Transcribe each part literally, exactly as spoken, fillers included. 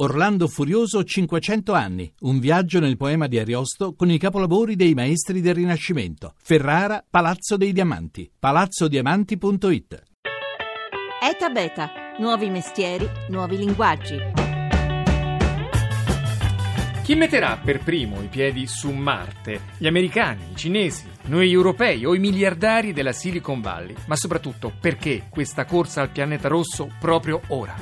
Orlando Furioso, cinquecento anni, un viaggio nel poema di Ariosto con i capolavori dei maestri del Rinascimento. Ferrara, Palazzo dei Diamanti, palazzo diamanti punto it. E T A BETA, nuovi mestieri, nuovi linguaggi. Chi metterà per primo i piedi su Marte? Gli americani, i cinesi, noi europei o i miliardari della Silicon Valley? Ma soprattutto, perché questa corsa al pianeta rosso proprio ora?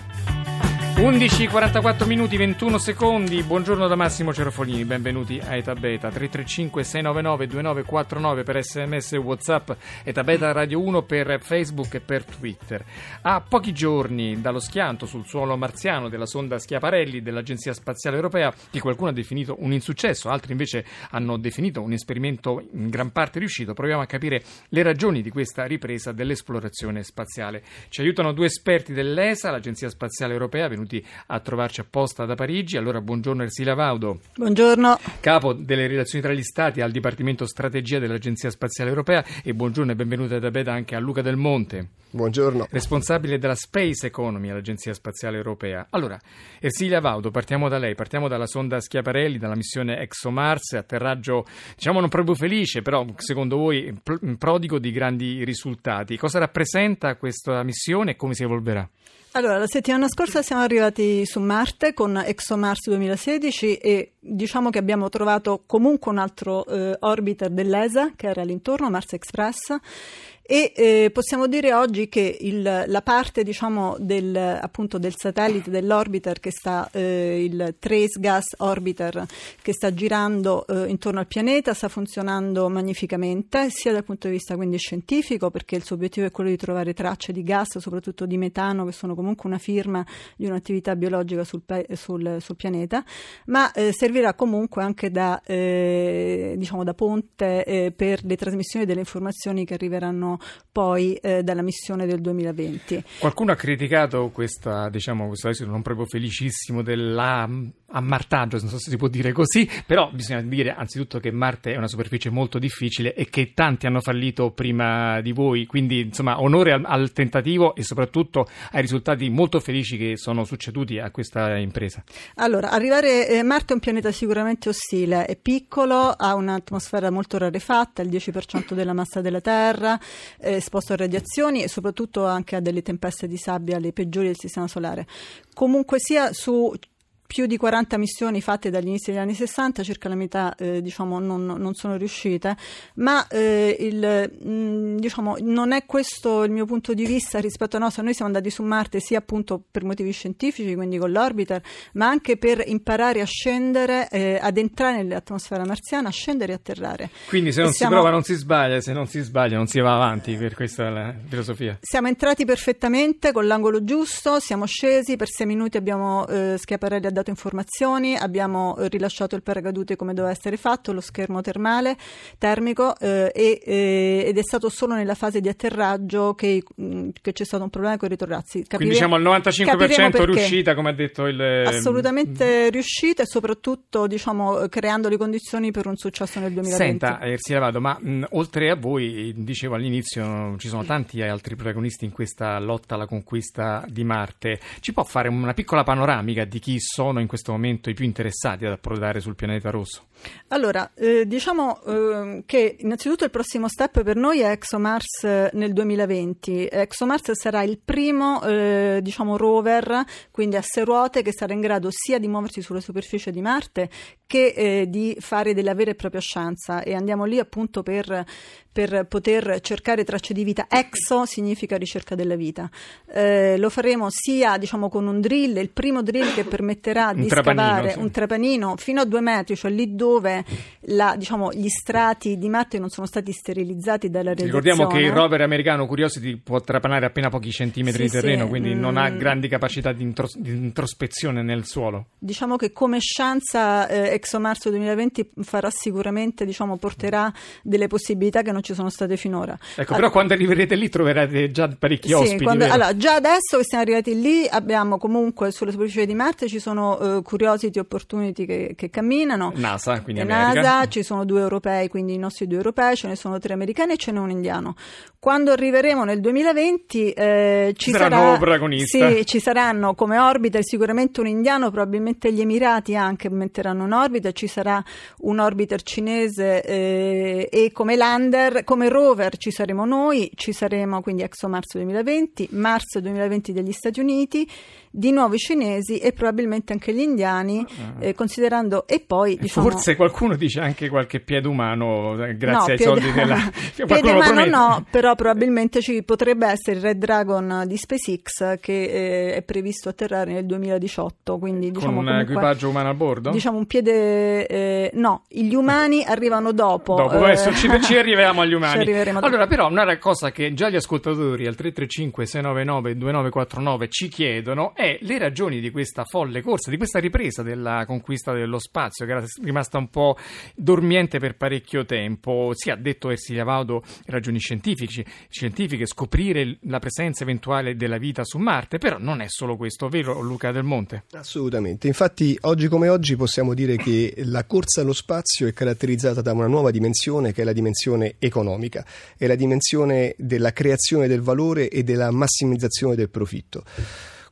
undici e quarantaquattro minuti ventuno secondi, buongiorno da Massimo Cerofolini, benvenuti a E T A BETA. Tre tre cinque sei nove nove due nove quattro nove per sms e whatsapp, E T A BETA Radio uno per Facebook e per Twitter. A pochi giorni dallo schianto sul suolo marziano della sonda Schiaparelli dell'Agenzia Spaziale Europea, che qualcuno ha definito un insuccesso, altri invece hanno definito un esperimento in gran parte riuscito, proviamo a capire le ragioni di questa ripresa dell'esplorazione spaziale. Ci aiutano due esperti dell'E S A, l'Agenzia Spaziale Europea, venuti a trovarci apposta da Parigi. Allora, buongiorno Ersilia Vaudo. Buongiorno. Capo delle relazioni tra gli stati al Dipartimento Strategia dell'Agenzia Spaziale Europea, e buongiorno e benvenuta da Beda anche a Luca Del Monte. Buongiorno. Responsabile della Space Economy all'Agenzia Spaziale Europea. Allora, Ersilia Vaudo, partiamo da lei, partiamo dalla sonda Schiaparelli, dalla missione ExoMars, atterraggio diciamo non proprio felice, però secondo voi prodigo di grandi risultati. Cosa rappresenta questa missione e come si evolverà? Allora, la settimana scorsa siamo arrivati su Marte con ExoMars duemilasedici e diciamo che abbiamo trovato comunque un altro eh, orbiter dell'E S A che era all'intorno, Mars Express, e eh, possiamo dire oggi che il, la parte diciamo del, appunto del satellite, dell'orbiter che sta, eh, il Trace Gas Orbiter che sta girando eh, intorno al pianeta, sta funzionando magnificamente sia dal punto di vista quindi scientifico, perché il suo obiettivo è quello di trovare tracce di gas, soprattutto di metano, che sono comunque una firma di un'attività biologica sul, sul, sul pianeta, ma eh, servirà comunque anche da, eh, diciamo da ponte eh, per le trasmissioni delle informazioni che arriveranno poi eh, dalla missione del duemilaventi. Qualcuno ha criticato questa, diciamo, questo esito non proprio felicissimo dell'ammartaggio, non so se si può dire così, però bisogna dire anzitutto che Marte è una superficie molto difficile e che tanti hanno fallito prima di voi, quindi insomma onore al, al tentativo e soprattutto ai risultati molto felici che sono succeduti a questa impresa. Allora, arrivare eh, Marte è un pianeta sicuramente ostile, è piccolo, ha un'atmosfera molto rarefatta, il dieci per cento della massa della Terra, esposto a radiazioni e soprattutto anche a delle tempeste di sabbia, le peggiori del sistema solare. Comunque sia, su più di quaranta missioni fatte dagli inizi degli anni sessanta, circa la metà eh, diciamo non, non sono riuscite, ma eh, il, mh, diciamo non è questo il mio punto di vista rispetto a nostro. Noi siamo andati su Marte sia appunto per motivi scientifici, quindi con l'orbiter, ma anche per imparare a scendere, eh, ad entrare nell'atmosfera marziana, a scendere e atterrare. Quindi se non siamo... si prova non si sbaglia, se non si sbaglia non si va avanti, per questa la filosofia. Siamo entrati perfettamente con l'angolo giusto, siamo scesi, per sei minuti abbiamo eh, Schiaparelli dato informazioni, abbiamo rilasciato il paracadute come doveva essere fatto, lo schermo termale, termico eh, e, eh, ed è stato solo nella fase di atterraggio che, mh, che c'è stato un problema con i ritorrazzi. Capire- Quindi diciamo al novantacinque per cento riuscita, come ha detto il... Assolutamente riuscita e soprattutto diciamo creando le condizioni per un successo nel duemilaventi. Senta Ersilia Vaudo, ma mh, oltre a voi, dicevo all'inizio, ci sono tanti altri protagonisti in questa lotta alla conquista di Marte. Ci può fare una piccola panoramica di chi sono sono in questo momento i più interessati ad approdare sul pianeta rosso? Allora, eh, diciamo eh, che innanzitutto il prossimo step per noi è ExoMars nel duemilaventi. ExoMars sarà il primo eh, diciamo rover, quindi a sei ruote, che sarà in grado sia di muoversi sulla superficie di Marte che eh, di fare della vera e propria scienza, e andiamo lì appunto per, per poter cercare tracce di vita. Exo significa ricerca della vita. Eh, lo faremo sia diciamo con un drill, il primo drill che permetterà di scavare sì. un trapanino fino a due metri, cioè lì dove la, diciamo, gli strati di Marte non sono stati sterilizzati dalla radiazione. Ricordiamo che il rover americano Curiosity può trapanare appena pochi centimetri sì, di terreno, sì. quindi mm. non ha grandi capacità di, intros- di introspezione nel suolo. Diciamo che come scienza eh, ExoMars duemilaventi farà sicuramente, diciamo, porterà delle possibilità che non ci sono state finora. Ecco, allora, però quando arriverete lì troverete già parecchi sì, ospiti. Quando, allora, già adesso che siamo arrivati lì abbiamo comunque sulla superficie di Marte ci sono sono eh, Curiosity e Opportunity che, che camminano, NASA, quindi America. NASA, ci sono due europei, quindi i nostri due europei, ce ne sono tre americani e ce n'è un indiano. Quando arriveremo nel duemilaventi eh, ci, ci sarà, sarà un nuovo protagonista. Sì, ci saranno come orbiter sicuramente un indiano, probabilmente gli Emirati anche metteranno in orbita, ci sarà un orbiter cinese eh, e come lander, come rover ci saremo noi, ci saremo quindi ExoMars duemilaventi, Mars duemilaventi degli Stati Uniti, di nuovo i cinesi e probabilmente anche gli indiani, eh, considerando e poi e diciamo, forse qualcuno dice anche qualche piede umano grazie no, ai piede, soldi della piede umano no, però probabilmente ci potrebbe essere il Red Dragon di SpaceX che eh, è previsto atterrare nel duemiladiciotto, quindi diciamo con un comunque, equipaggio umano a bordo? Diciamo un piede eh, no, gli umani arrivano dopo. Dopo adesso eh, ci, ci arriviamo agli umani. Arriveremo allora dopo. Però una cosa che già gli ascoltatori al tre tre cinque sei nove nove due nove quattro nove ci chiedono è le ragioni di questa folle corsa, di questa ripresa della conquista dello spazio, che era rimasta un po' dormiente per parecchio tempo. Si ha detto Ersilia Vaudo ragioni scientifiche, scientifiche, scoprire la presenza eventuale della vita su Marte, però non è solo questo, vero Luca Del Monte? Assolutamente, infatti oggi come oggi possiamo dire che la corsa allo spazio è caratterizzata da una nuova dimensione che è la dimensione economica, è la dimensione della creazione del valore e della massimizzazione del profitto.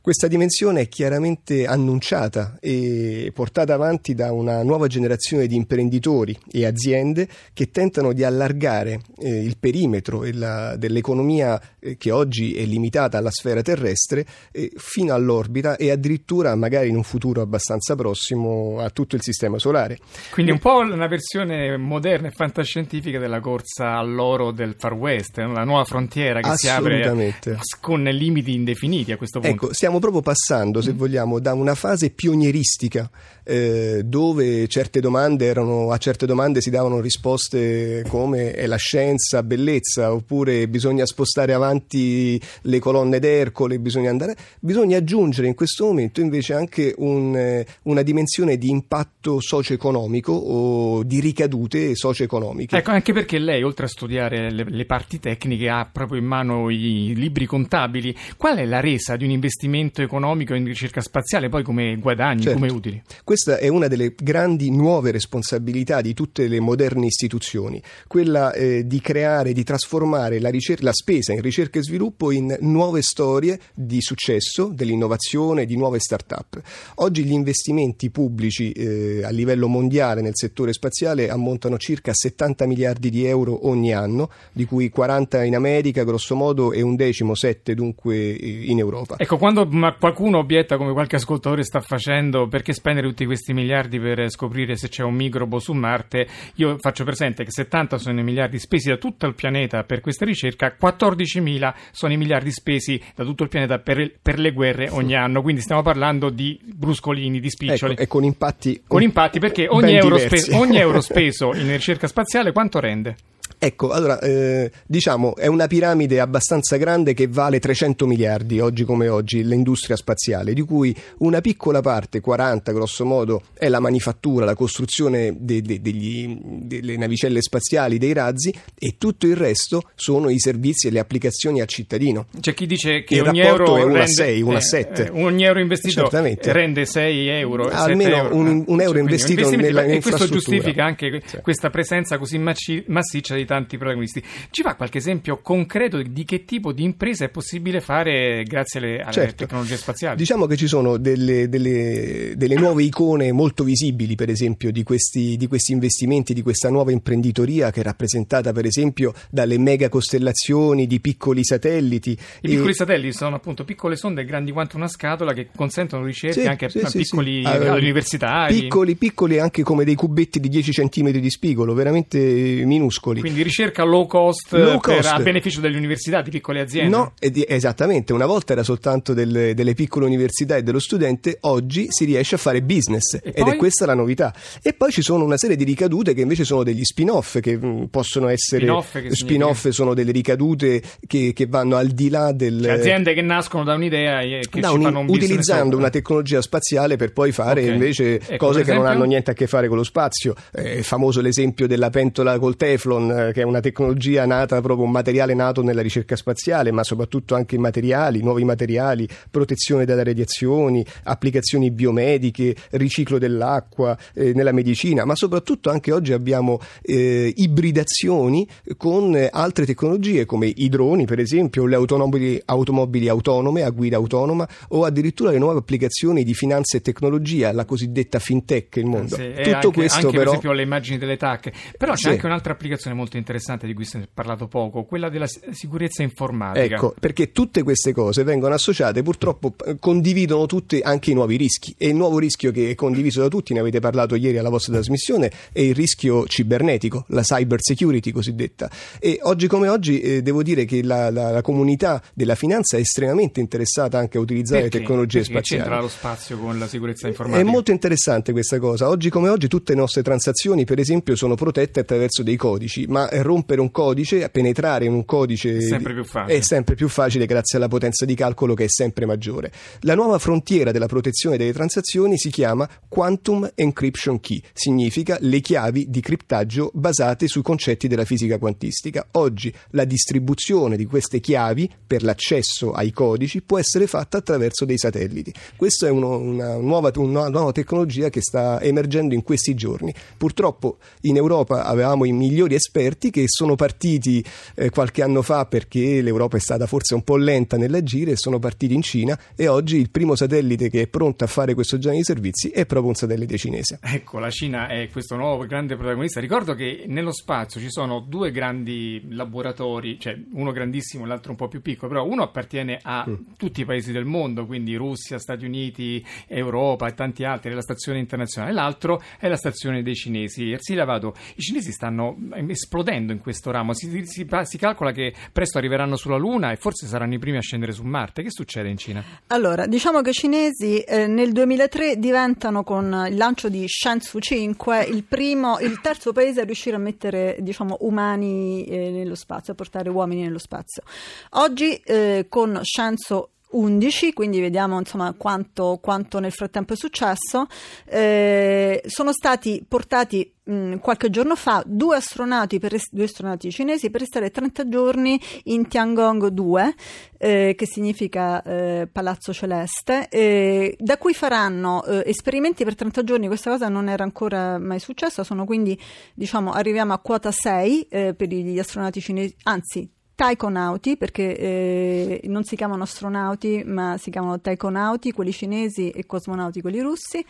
Questa dimensione è chiaramente annunciata e portata avanti da una nuova generazione di imprenditori e aziende che tentano di allargare eh, il perimetro e la, dell'economia eh, che oggi è limitata alla sfera terrestre eh, fino all'orbita e addirittura magari in un futuro abbastanza prossimo a tutto il sistema solare. Quindi un po' una versione moderna e fantascientifica della corsa all'oro del Far West, la nuova frontiera che si apre con limiti indefiniti a questo punto. Ecco, stiamo proprio passando, se vogliamo, da una fase pionieristica eh, dove certe domande erano a certe domande si davano risposte come è la scienza, bellezza, oppure bisogna spostare avanti le colonne d'Ercole, bisogna andare bisogna aggiungere in questo momento invece anche un, una dimensione di impatto socio-economico o di ricadute socio-economiche. Ecco, anche perché lei oltre a studiare le, le parti tecniche ha proprio in mano i libri contabili. Qual è la resa di un investimento economico in ricerca spaziale, poi come guadagni, certo, come utili? Questa è una delle grandi nuove responsabilità di tutte le moderne istituzioni, quella eh, di creare, di trasformare la, ricer- la spesa in ricerca e sviluppo in nuove storie di successo, dell'innovazione, di nuove start-up. Oggi gli investimenti pubblici eh, a livello mondiale nel settore spaziale ammontano circa settanta miliardi di euro ogni anno, di cui quaranta in America grosso modo e un decimo, sette dunque in Europa. Ecco, quando ma qualcuno obietta, come qualche ascoltatore sta facendo, perché spendere tutti questi miliardi per scoprire se c'è un microbo su Marte, io faccio presente che settanta sono i miliardi spesi da tutto il pianeta per questa ricerca, quattordicimila sono i miliardi spesi da tutto il pianeta per, per le guerre ogni anno, quindi stiamo parlando di bruscolini, di spiccioli, ecco, e con impatti con impatti perché ogni euro, spe- ogni euro speso in ricerca spaziale quanto rende? Ecco, allora, eh, diciamo, è una piramide abbastanza grande che vale trecento miliardi oggi come oggi l'industria spaziale, di cui una piccola parte, quaranta grosso modo, è la manifattura, la costruzione de- de- degli, delle navicelle spaziali, dei razzi, e tutto il resto sono i servizi e le applicazioni al cittadino. C'è chi dice che il ogni euro è una sei, una sette. Eh, ogni euro investito certamente rende sei euro, almeno sette euro. Un, un euro, cioè, investito nella e questo giustifica anche sì. questa presenza così maci- massiccia di tanti protagonisti. Ci fa qualche esempio concreto di che tipo di impresa è possibile fare grazie alle, alle certo. tecnologie spaziali? Diciamo che ci sono delle, delle, delle nuove icone molto visibili, per esempio, di questi, di questi investimenti, di questa nuova imprenditoria che è rappresentata per esempio dalle mega costellazioni di piccoli satelliti. I piccoli e... satelliti sono appunto piccole sonde grandi quanto una scatola che consentono ricerche sì, anche sì, a sì, piccoli sì. Allora, universitari. Piccoli, piccoli anche come dei cubetti di dieci centimetri di spigolo, veramente minuscoli. Quindi di ricerca low cost, low cost. Per, a beneficio delle università, di piccole aziende? No, esattamente, una volta era soltanto del, delle piccole università e dello studente, oggi si riesce a fare business e ed poi? È questa la novità. E poi ci sono una serie di ricadute che invece sono degli spin-off che mh, possono essere spin-off, che spin-off sono delle ricadute che, che vanno al di là del... Cioè, aziende che nascono da un'idea e che da ci un, fanno un utilizzando una tecnologia spaziale per poi fare okay. invece ecco, cose che esempio... non hanno niente a che fare con lo spazio. È famoso l'esempio della pentola col teflon eh, che è una tecnologia nata, proprio un materiale nato nella ricerca spaziale, ma soprattutto anche materiali, nuovi materiali, protezione dalle radiazioni, applicazioni biomediche, riciclo dell'acqua, eh, nella medicina, ma soprattutto anche oggi abbiamo eh, ibridazioni con altre tecnologie come i droni, per esempio, le automobili, automobili autonome a guida autonoma, o addirittura le nuove applicazioni di finanza e tecnologia, la cosiddetta fintech, il mondo. Sì, tutto anche, questo anche, però... per esempio le immagini delle tacche. Però c'è sì. anche un'altra applicazione molto interessante di cui si è parlato poco, quella della sicurezza informatica. Ecco, perché tutte queste cose vengono associate, purtroppo condividono tutte anche i nuovi rischi, e il nuovo rischio che è condiviso da tutti, ne avete parlato ieri alla vostra trasmissione, è il rischio cibernetico, la cyber security cosiddetta. E oggi come oggi eh, devo dire che la, la, la comunità della finanza è estremamente interessata anche a utilizzare perché? tecnologie perché spaziali. Perché c'entra lo spazio con la sicurezza informatica? È molto interessante questa cosa. Oggi come oggi tutte le nostre transazioni, per esempio, sono protette attraverso dei codici, ma rompere un codice, penetrare in un codice è sempre più facile, è sempre più facile grazie alla potenza di calcolo che è sempre maggiore. La nuova frontiera della protezione delle transazioni si chiama Quantum Encryption Key, significa le chiavi di criptaggio basate sui concetti della fisica quantistica. Oggi la distribuzione di queste chiavi per l'accesso ai codici può essere fatta attraverso dei satelliti. Questa è uno, una, nuova, una nuova tecnologia che sta emergendo in questi giorni. Purtroppo in Europa avevamo i migliori esperti che sono partiti eh, qualche anno fa, perché l'Europa è stata forse un po' lenta nell'agire, sono partiti in Cina, e oggi il primo satellite che è pronto a fare questo genere di servizi è proprio un satellite cinese. Ecco, la Cina è questo nuovo grande protagonista. Ricordo che nello spazio ci sono due grandi laboratori, cioè uno grandissimo e l'altro un po' più piccolo, però uno appartiene a mm. tutti i paesi del mondo, quindi Russia, Stati Uniti, Europa e tanti altri, la stazione internazionale. L'altro è la stazione dei cinesi. Ersilia Vaudo, i cinesi stanno esplodendo in questo ramo, si, si, si calcola che presto arriveranno sulla Luna e forse saranno i primi a scendere su Marte. Che succede in Cina? Allora, diciamo che i cinesi eh, nel duemilatré diventano, con il lancio di Shenzhou cinque, il primo, il terzo paese a riuscire a mettere, diciamo, umani eh, nello spazio, a portare uomini nello spazio. Oggi eh, con Shenzhou undici, quindi vediamo insomma quanto, quanto nel frattempo è successo. Eh, sono stati portati mh, qualche giorno fa due astronauti, per, due astronauti cinesi per restare trenta giorni in Tiangong due, eh, che significa eh, Palazzo Celeste, eh, da cui faranno eh, esperimenti per trenta giorni. Questa cosa non era ancora mai successa, sono quindi, diciamo, arriviamo a quota sei eh, per gli astronauti cinesi, anzi Taikonauti, perché eh, non si chiamano astronauti ma si chiamano taikonauti quelli cinesi e cosmonauti quelli russi,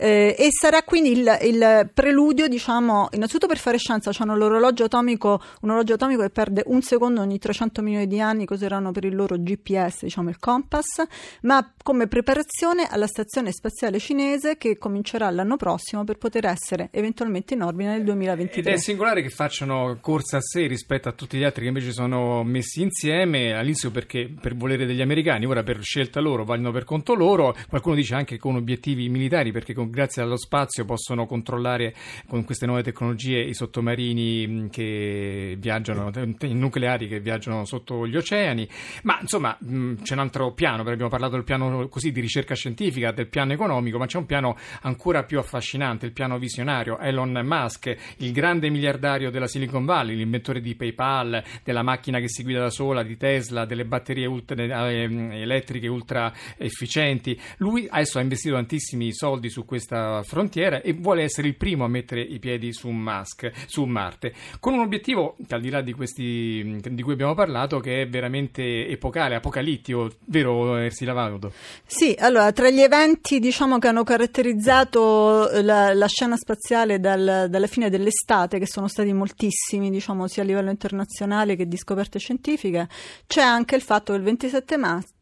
eh, e sarà quindi il, il preludio, diciamo, innanzitutto per fare scienza. Hanno l'orologio atomico, un orologio atomico che perde un secondo ogni trecento milioni di anni, così erano per il loro G P S, diciamo il Compass, ma come preparazione alla stazione spaziale cinese che comincerà l'anno prossimo per poter essere eventualmente in orbita nel duemilaventitré. Ed è singolare che facciano corsa a sé rispetto a tutti gli altri che invece sono messi insieme all'inizio perché per volere degli americani, ora per scelta loro, vanno per conto loro. Qualcuno dice anche con obiettivi militari, perché con, grazie allo spazio possono controllare con queste nuove tecnologie i sottomarini che viaggiano, i nucleari che viaggiano sotto gli oceani. Ma insomma mh, c'è un altro piano, perché abbiamo parlato del piano così di ricerca scientifica, del piano economico, ma c'è un piano ancora più affascinante, il piano visionario. Elon Musk, il grande miliardario della Silicon Valley, l'inventore di PayPal, della macchina che si guida da sola, di Tesla, delle batterie ultra, eh, elettriche ultra efficienti. Lui adesso ha investito tantissimi soldi su questa frontiera e vuole essere il primo a mettere i piedi su, Musk, su Marte, con un obiettivo che, al di là di questi di cui abbiamo parlato, che è veramente epocale, apocalittico, vero Ersilia Vaudo? Sì, allora, tra gli eventi, diciamo, che hanno caratterizzato la, la scena spaziale dal, dalla fine dell'estate, che sono stati moltissimi, diciamo, sia a livello internazionale che di scoperte scientifiche, c'è anche il fatto che il ventisette marzo,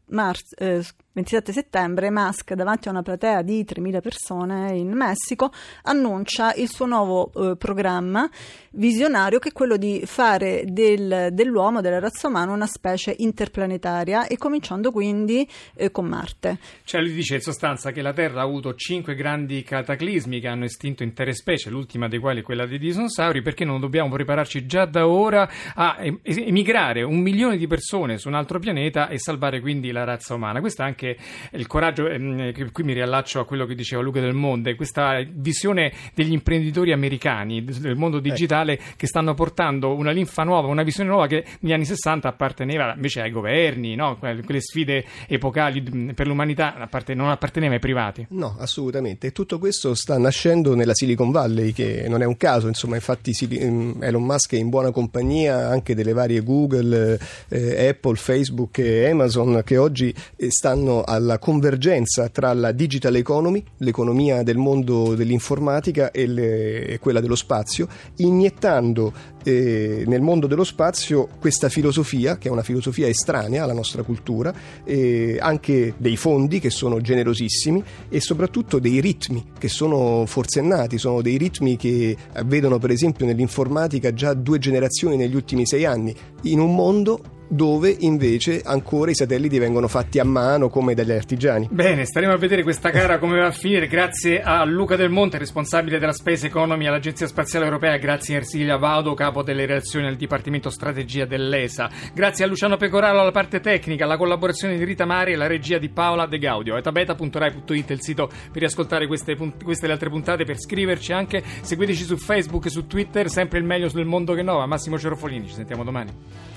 ventisette settembre Musk, davanti a una platea di tremila persone in Messico, annuncia il suo nuovo eh, programma visionario, che è quello di fare del, dell'uomo, della razza umana, una specie interplanetaria, e cominciando quindi eh, con Marte. Cioè lui dice in sostanza che la Terra ha avuto cinque grandi cataclismi che hanno estinto intere specie, l'ultima dei quali è quella dei dinosauri, perché non dobbiamo prepararci già da ora a emigrare un milione di persone su un altro pianeta e salvare quindi la razza umana. Questa è anche anche il coraggio, ehm, qui mi riallaccio a quello che diceva Luca Del Monte, questa visione degli imprenditori americani del mondo digitale, ecco, che stanno portando una linfa nuova, una visione nuova che negli anni sessanta apparteneva invece ai governi, no? Quelle sfide epocali per l'umanità non apparteneva ai privati. No, assolutamente, e tutto questo sta nascendo nella Silicon Valley, che non è un caso, insomma, infatti Elon Musk è in buona compagnia anche delle varie Google, eh, Apple, Facebook e Amazon, che oggi stanno alla convergenza tra la digital economy, l'economia del mondo dell'informatica, e, le, e quella dello spazio, iniettando eh, nel mondo dello spazio questa filosofia, che è una filosofia estranea alla nostra cultura, eh, anche dei fondi che sono generosissimi e soprattutto dei ritmi che sono forsennati, sono dei ritmi che vedono per esempio nell'informatica già due generazioni negli ultimi sei anni, in un mondo dove invece ancora i satelliti vengono fatti a mano come dagli artigiani. Bene, staremo a vedere questa gara come va a finire. Grazie a Luca Del Monte, responsabile della Space Economy all'Agenzia Spaziale Europea, grazie a Ersilia Vaudo, capo delle relazioni al Dipartimento Strategia dell'ESA, grazie a Luciano Pecoraro alla parte tecnica, alla collaborazione di Rita Mari e la regia di Paola De Gaudio. Eta beta punto rai punto it è il sito per riascoltare queste, punt- queste e le altre puntate, per scriverci anche, seguiteci su Facebook e su Twitter, sempre il meglio sul mondo che nova. Massimo Cerofolini, ci sentiamo domani.